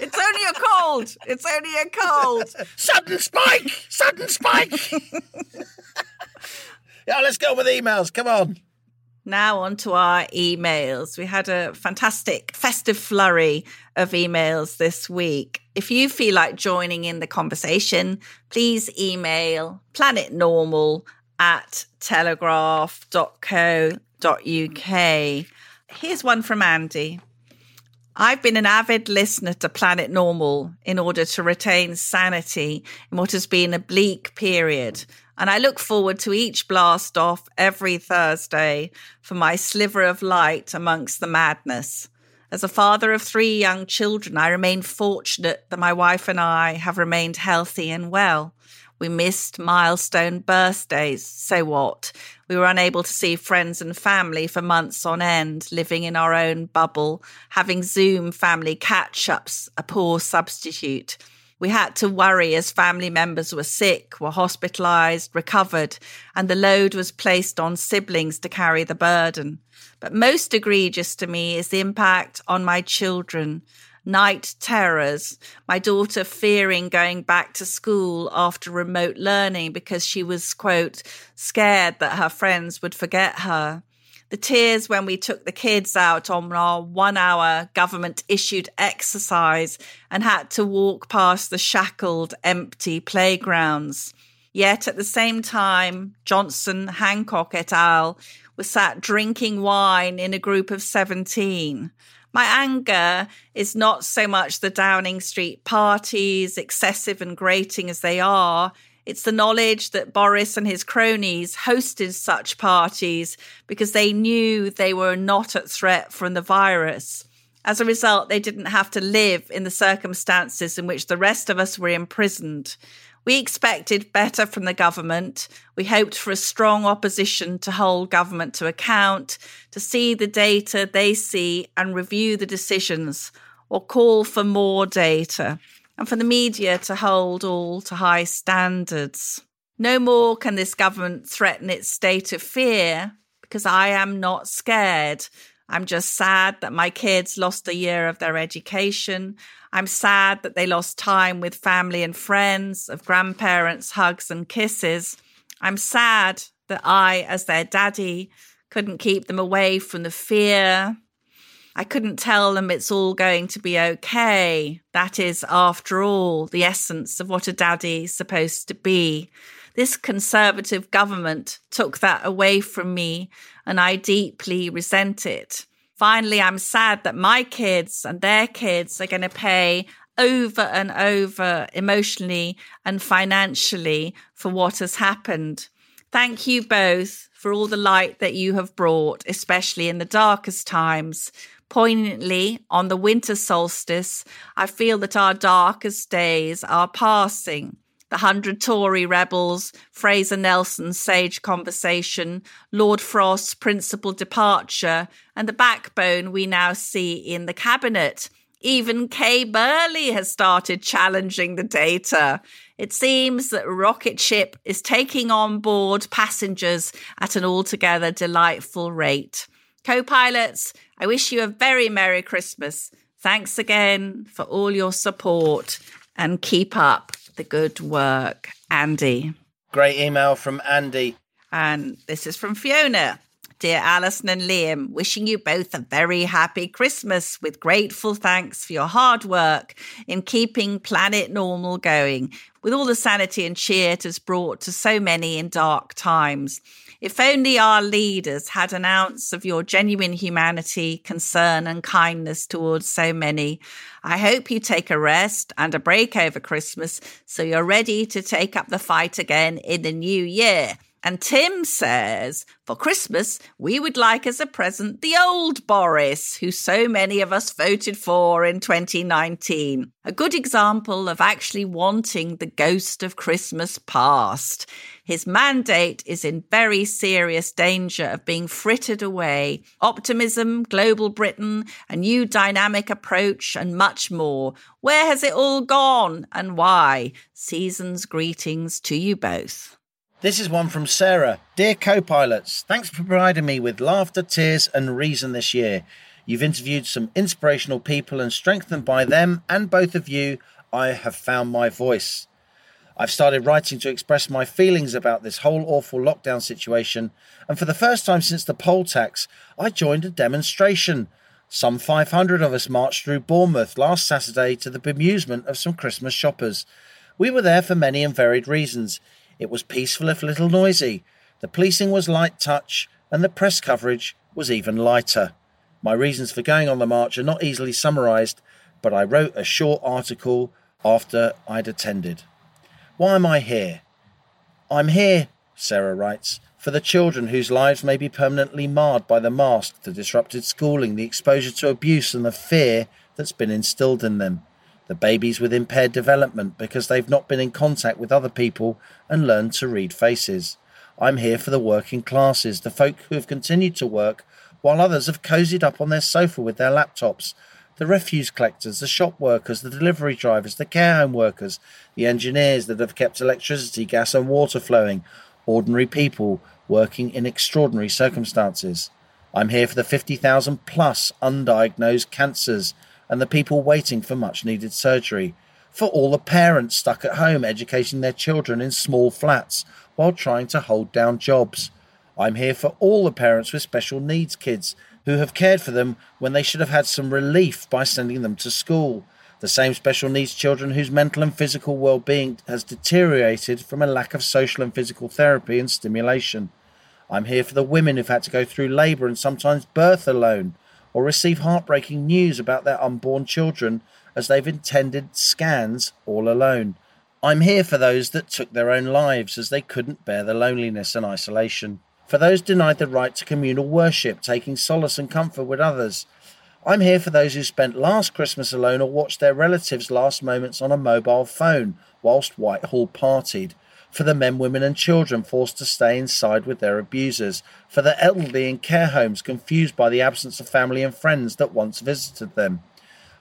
It's only a cold! It's only a cold! Sudden spike! Sudden spike! Yeah, let's go with emails. Come on. Now on to our emails. We had a fantastic festive flurry of emails this week. If you feel like joining in the conversation, please email planetnormal at telegraph dot co dot uk. Here's one from Andy. I've been an avid listener to Planet Normal in order to retain sanity in what has been a bleak period, and I look forward to each blast off every Thursday for my sliver of light amongst the madness. As a father of three young children, I remain fortunate that my wife and I have remained healthy and well. We missed milestone birthdays, so what? We were unable to see friends and family for months on end, living in our own bubble, having Zoom family catch-ups, a poor substitute. We had to worry as family members were sick, were hospitalised, recovered, and the load was placed on siblings to carry the burden. But most egregious to me is the impact on my children. Night terrors, my daughter fearing going back to school after remote learning because she was, quote, scared that her friends would forget her. The tears when we took the kids out on our one-hour government-issued exercise and had to walk past the shackled, empty playgrounds. Yet at the same time, Johnson, Hancock et al. were sat drinking wine in a group of seventeen. My anger is not so much the Downing Street parties, excessive and grating as they are. It's the knowledge that Boris and his cronies hosted such parties because they knew they were not at threat from the virus. As a result, they didn't have to live in the circumstances in which the rest of us were imprisoned. We expected better from the government. We hoped for a strong opposition to hold government to account, to see the data they see and review the decisions, or call for more data, and for the media to hold all to high standards. No more can this government threaten its state of fear, because I am not scared. I'm just sad that my kids lost a year of their education. I'm sad that they lost time with family and friends, of grandparents, hugs and kisses. I'm sad that I, as their daddy, couldn't keep them away from the fear. I couldn't tell them it's all going to be okay. That is, after all, the essence of what a daddy is supposed to be. This Conservative government took that away from me, and I deeply resent it. Finally, I'm sad that my kids and their kids are going to pay over and over emotionally and financially for what has happened. Thank you both for all the light that you have brought, especially in the darkest times. Poignantly, on the winter solstice, I feel that our darkest days are passing. The hundred Tory rebels, Fraser Nelson's SAGE conversation, Lord Frost's principal departure, and the backbone we now see in the cabinet. Even Kay Burley has started challenging the data. It seems that rocket ship is taking on board passengers at an altogether delightful rate. Co-pilots, I wish you a very Merry Christmas. Thanks again for all your support and keep up the good work, Andy. Great email from Andy. And this is from Fiona. Dear Alison and Liam, wishing you both a very happy Christmas with grateful thanks for your hard work in keeping Planet Normal going, with all the sanity and cheer it has brought to so many in dark times. If only our leaders had an ounce of your genuine humanity, concern and kindness towards so many. I hope you take a rest and a break over Christmas so you're ready to take up the fight again in the new year. And Tim says, for Christmas, we would like as a present the old Boris, who so many of us voted for in twenty nineteen. A good example of actually wanting the ghost of Christmas past. His mandate is in very serious danger of being frittered away. Optimism, global Britain, a new dynamic approach and much more. Where has it all gone and why? Season's greetings to you both. This is one from Sarah. Dear co-pilots, thanks for providing me with laughter, tears and reason this year. You've interviewed some inspirational people and strengthened by them and both of you, I have found my voice. I've started writing to express my feelings about this whole awful lockdown situation, and for the first time since the poll tax, I joined a demonstration. Some five hundred of us marched through Bournemouth last Saturday to the bemusement of some Christmas shoppers. We were there for many and varied reasons. It was peaceful if a little noisy. The policing was light touch, and the press coverage was even lighter. My reasons for going on the march are not easily summarised, but I wrote a short article after I'd attended. Why am I here? I'm here, Sarah writes, for the children whose lives may be permanently marred by the mask, the disrupted schooling, the exposure to abuse and the fear that's been instilled in them. The babies with impaired development because they've not been in contact with other people and learned to read faces. I'm here for the working classes, the folk who have continued to work while others have cosied up on their sofa with their laptops, the refuse collectors, the shop workers, the delivery drivers, the care home workers, the engineers that have kept electricity, gas and water flowing, ordinary people working in extraordinary circumstances. I'm here for the fifty thousand plus undiagnosed cancers and the people waiting for much needed surgery, for all the parents stuck at home educating their children in small flats while trying to hold down jobs. I'm here for all the parents with special needs kids who have cared for them when they should have had some relief by sending them to school. The same special needs children whose mental and physical well-being has deteriorated from a lack of social and physical therapy and stimulation. I'm here for the women who've had to go through labour and sometimes birth alone, or receive heartbreaking news about their unborn children as they've intended scans all alone. I'm here for those that took their own lives as they couldn't bear the loneliness and isolation. For those denied the right to communal worship, taking solace and comfort with others. I'm here for those who spent last Christmas alone or watched their relatives' last moments on a mobile phone whilst Whitehall partied. For the men, women and children forced to stay inside with their abusers. For the elderly in care homes confused by the absence of family and friends that once visited them.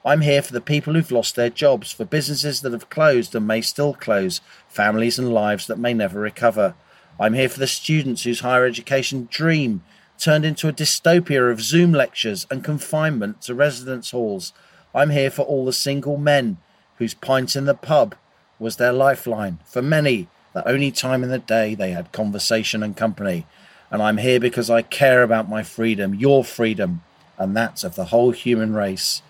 I'm here for the people who've lost their jobs, for businesses that have closed and may still close, families and lives that may never recover. I'm here for the students whose higher education dream turned into a dystopia of Zoom lectures and confinement to residence halls. I'm here for all the single men whose pint in the pub was their lifeline. For many, the only time in the day they had conversation and company. And I'm here because I care about my freedom, your freedom, and that of the whole human race.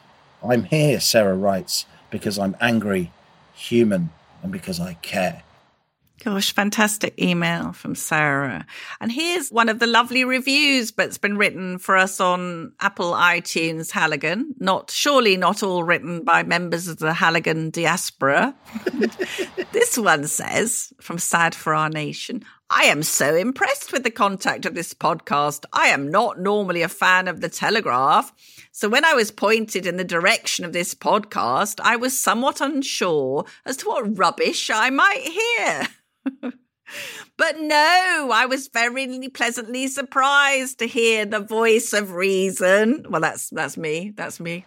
I'm here, Sarah writes, because I'm angry, human, and because I care. Gosh, fantastic email from Sarah. And here's one of the lovely reviews that's been written for us on Apple iTunes, Halligan. Not, surely not all written by members of the Halligan diaspora. This one says, from Sad for Our Nation, I am so impressed with the contact of this podcast. I am not normally a fan of The Telegraph. So when I was pointed in the direction of this podcast, I was somewhat unsure as to what rubbish I might hear. But no, I was very pleasantly surprised to hear the voice of reason. Well, that's that's me. That's me.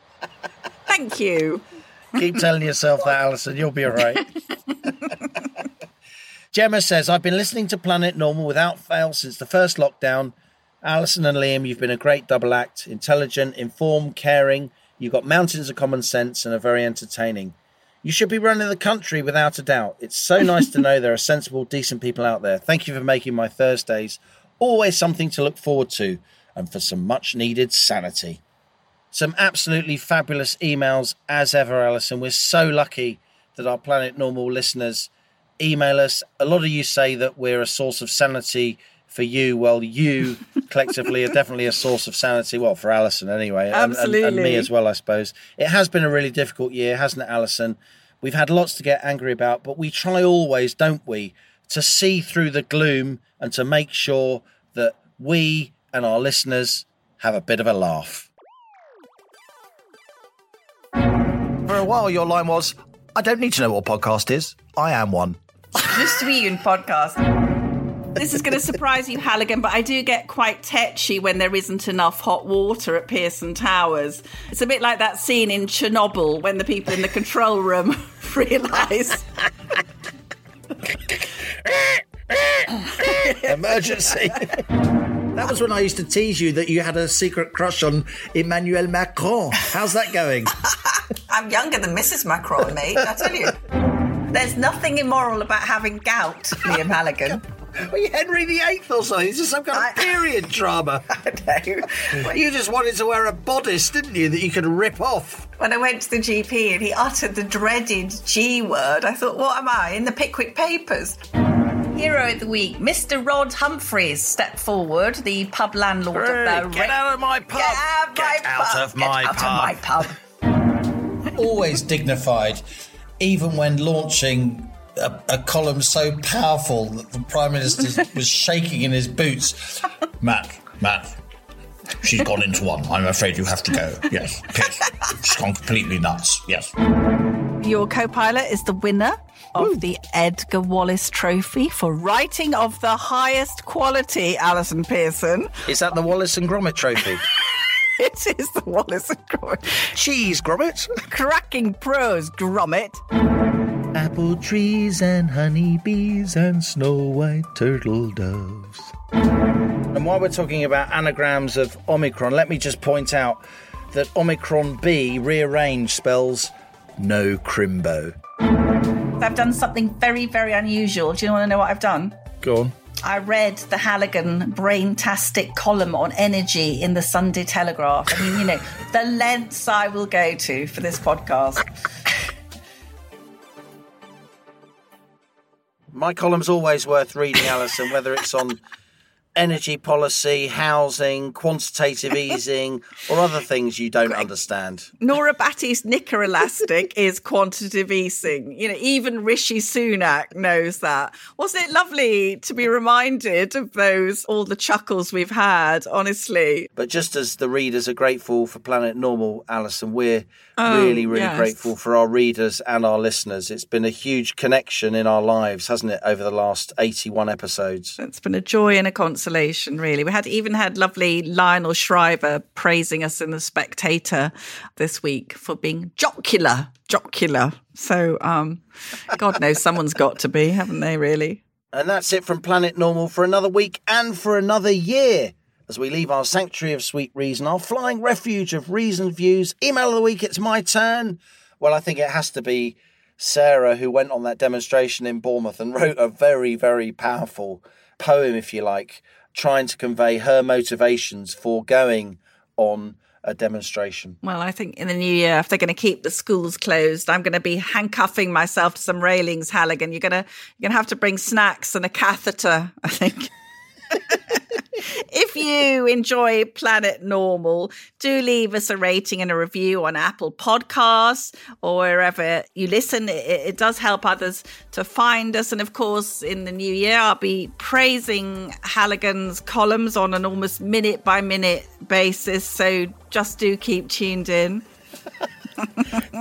Thank you. Keep telling yourself that, Alison. You'll be all right. Gemma says, I've been listening to Planet Normal without fail since the first lockdown. Alison and Liam, you've been a great double act. Intelligent, informed, caring. You've got mountains of common sense and are very entertaining. You should be running the country without a doubt. It's so nice to know there are sensible, decent people out there. Thank you for making my Thursdays always something to look forward to and for some much-needed sanity. Some absolutely fabulous emails as ever, Alison. We're so lucky that our Planet Normal listeners email us. A lot of you say that we're a source of sanity for you. Well, you collectively are definitely a source of sanity. Well, for Alison anyway. Absolutely. And, and, and me as well, I suppose. It has been a really difficult year, hasn't it, Alison? We've had lots to get angry about, but we try always, don't we, to see through the gloom and to make sure that we and our listeners have a bit of a laugh. For a while, your line was, I don't need to know what a podcast is. I am one. Just to be in podcast. This is going to surprise you, Halligan, but I do get quite tetchy when there isn't enough hot water at Pearson Towers. It's a bit like that scene in Chernobyl when the people in the control room realise. Emergency. That was when I used to tease you that you had a secret crush on Emmanuel Macron. How's that going? I'm younger than Missus Macron, mate, I tell you. There's nothing immoral about having gout, Liam Halligan. Were you Henry the Eighth or something? It's just some kind of I, period drama. I know. Well, you just wanted to wear a bodice, didn't you, that you could rip off? When I went to the G P and he uttered the dreaded G word, I thought, what am I, in the Pickwick Papers? Hero of the week, Mister Rod Humphreys stepped forward, the pub landlord hey, of the... Get out of my pub! Get out, get my out pub. of my get pub! Get out of my pub! Always dignified, even when launching... A, a column so powerful that the Prime Minister was shaking in his boots. Matt, Matt, she's gone into one. I'm afraid you have to go. Yes, yes. She's gone completely nuts. Yes. Your co-pilot is the winner of Ooh. the Edgar Wallace Trophy for writing of the highest quality, Alison Pearson. Is that the Wallace and Gromit Trophy? It is the Wallace and Gromit. Cheese, Gromit. Cracking prose, Gromit. Apple trees and honeybees and snow white turtle doves. And while we're talking about anagrams of Omicron, let me just point out that Omicron B rearranged spells no crimbo. I've done something very, very unusual. Do you want to know what I've done? Go on. I read the Halligan brain-tastic column on energy in the Sunday Telegraph. I mean, you know, the lengths I will go to for this podcast. My column's always worth reading, Alison, whether it's on energy policy, housing, quantitative easing, or other things you don't understand. Nora Batty's knicker elastic is quantitative easing. You know, even Rishi Sunak knows that. Wasn't it lovely to be reminded of those, all the chuckles we've had, honestly? But just as the readers are grateful for Planet Normal, Alison, we're oh, really, really yes. grateful for our readers and our listeners. It's been a huge connection in our lives, hasn't it, over the last eighty-one episodes? It's been a joy and a consolation, really. We had even had lovely Lionel Shriver praising us in The Spectator this week for being jocular, jocular. So, um, God knows someone's got to be, haven't they, really? And that's it from Planet Normal for another week and for another year. As we leave our sanctuary of sweet reason, our flying refuge of reasoned views, email of the week, it's my turn. Well, I think it has to be Sarah, who went on that demonstration in Bournemouth and wrote a very, very powerful poem, if you like, trying to convey her motivations for going on a demonstration. Well, I think in the new year, if they're going to keep the schools closed, I'm going to be handcuffing myself to some railings, Halligan. You're going to you're going to have to bring snacks and a catheter, I think. If you enjoy Planet Normal, do leave us a rating and a review on Apple Podcasts or wherever you listen. It, it does help others to find us. And of course, in the new year, I'll be praising Halligan's columns on an almost minute by minute basis. So just do keep tuned in.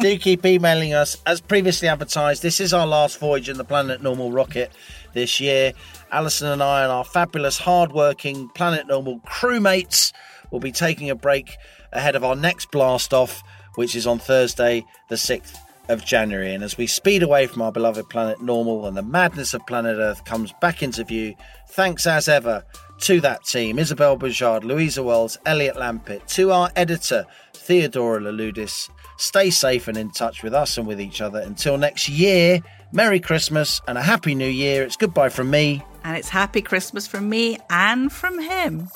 Do keep emailing us. As previously advertised, this is our last voyage in the Planet Normal rocket this year. Alison and I and our fabulous, hard-working Planet Normal crewmates will be taking a break ahead of our next blast-off, which is on Thursday, the sixth of January. And as we speed away from our beloved Planet Normal and the madness of planet Earth comes back into view, thanks as ever to that team, Isabel Bouchard, Louisa Wells, Elliot Lampitt, to our editor, Theodora Laloudis. Stay safe and in touch with us and with each other. Until next year, Merry Christmas and a Happy New Year. It's goodbye from me. And it's Happy Christmas from me and from him.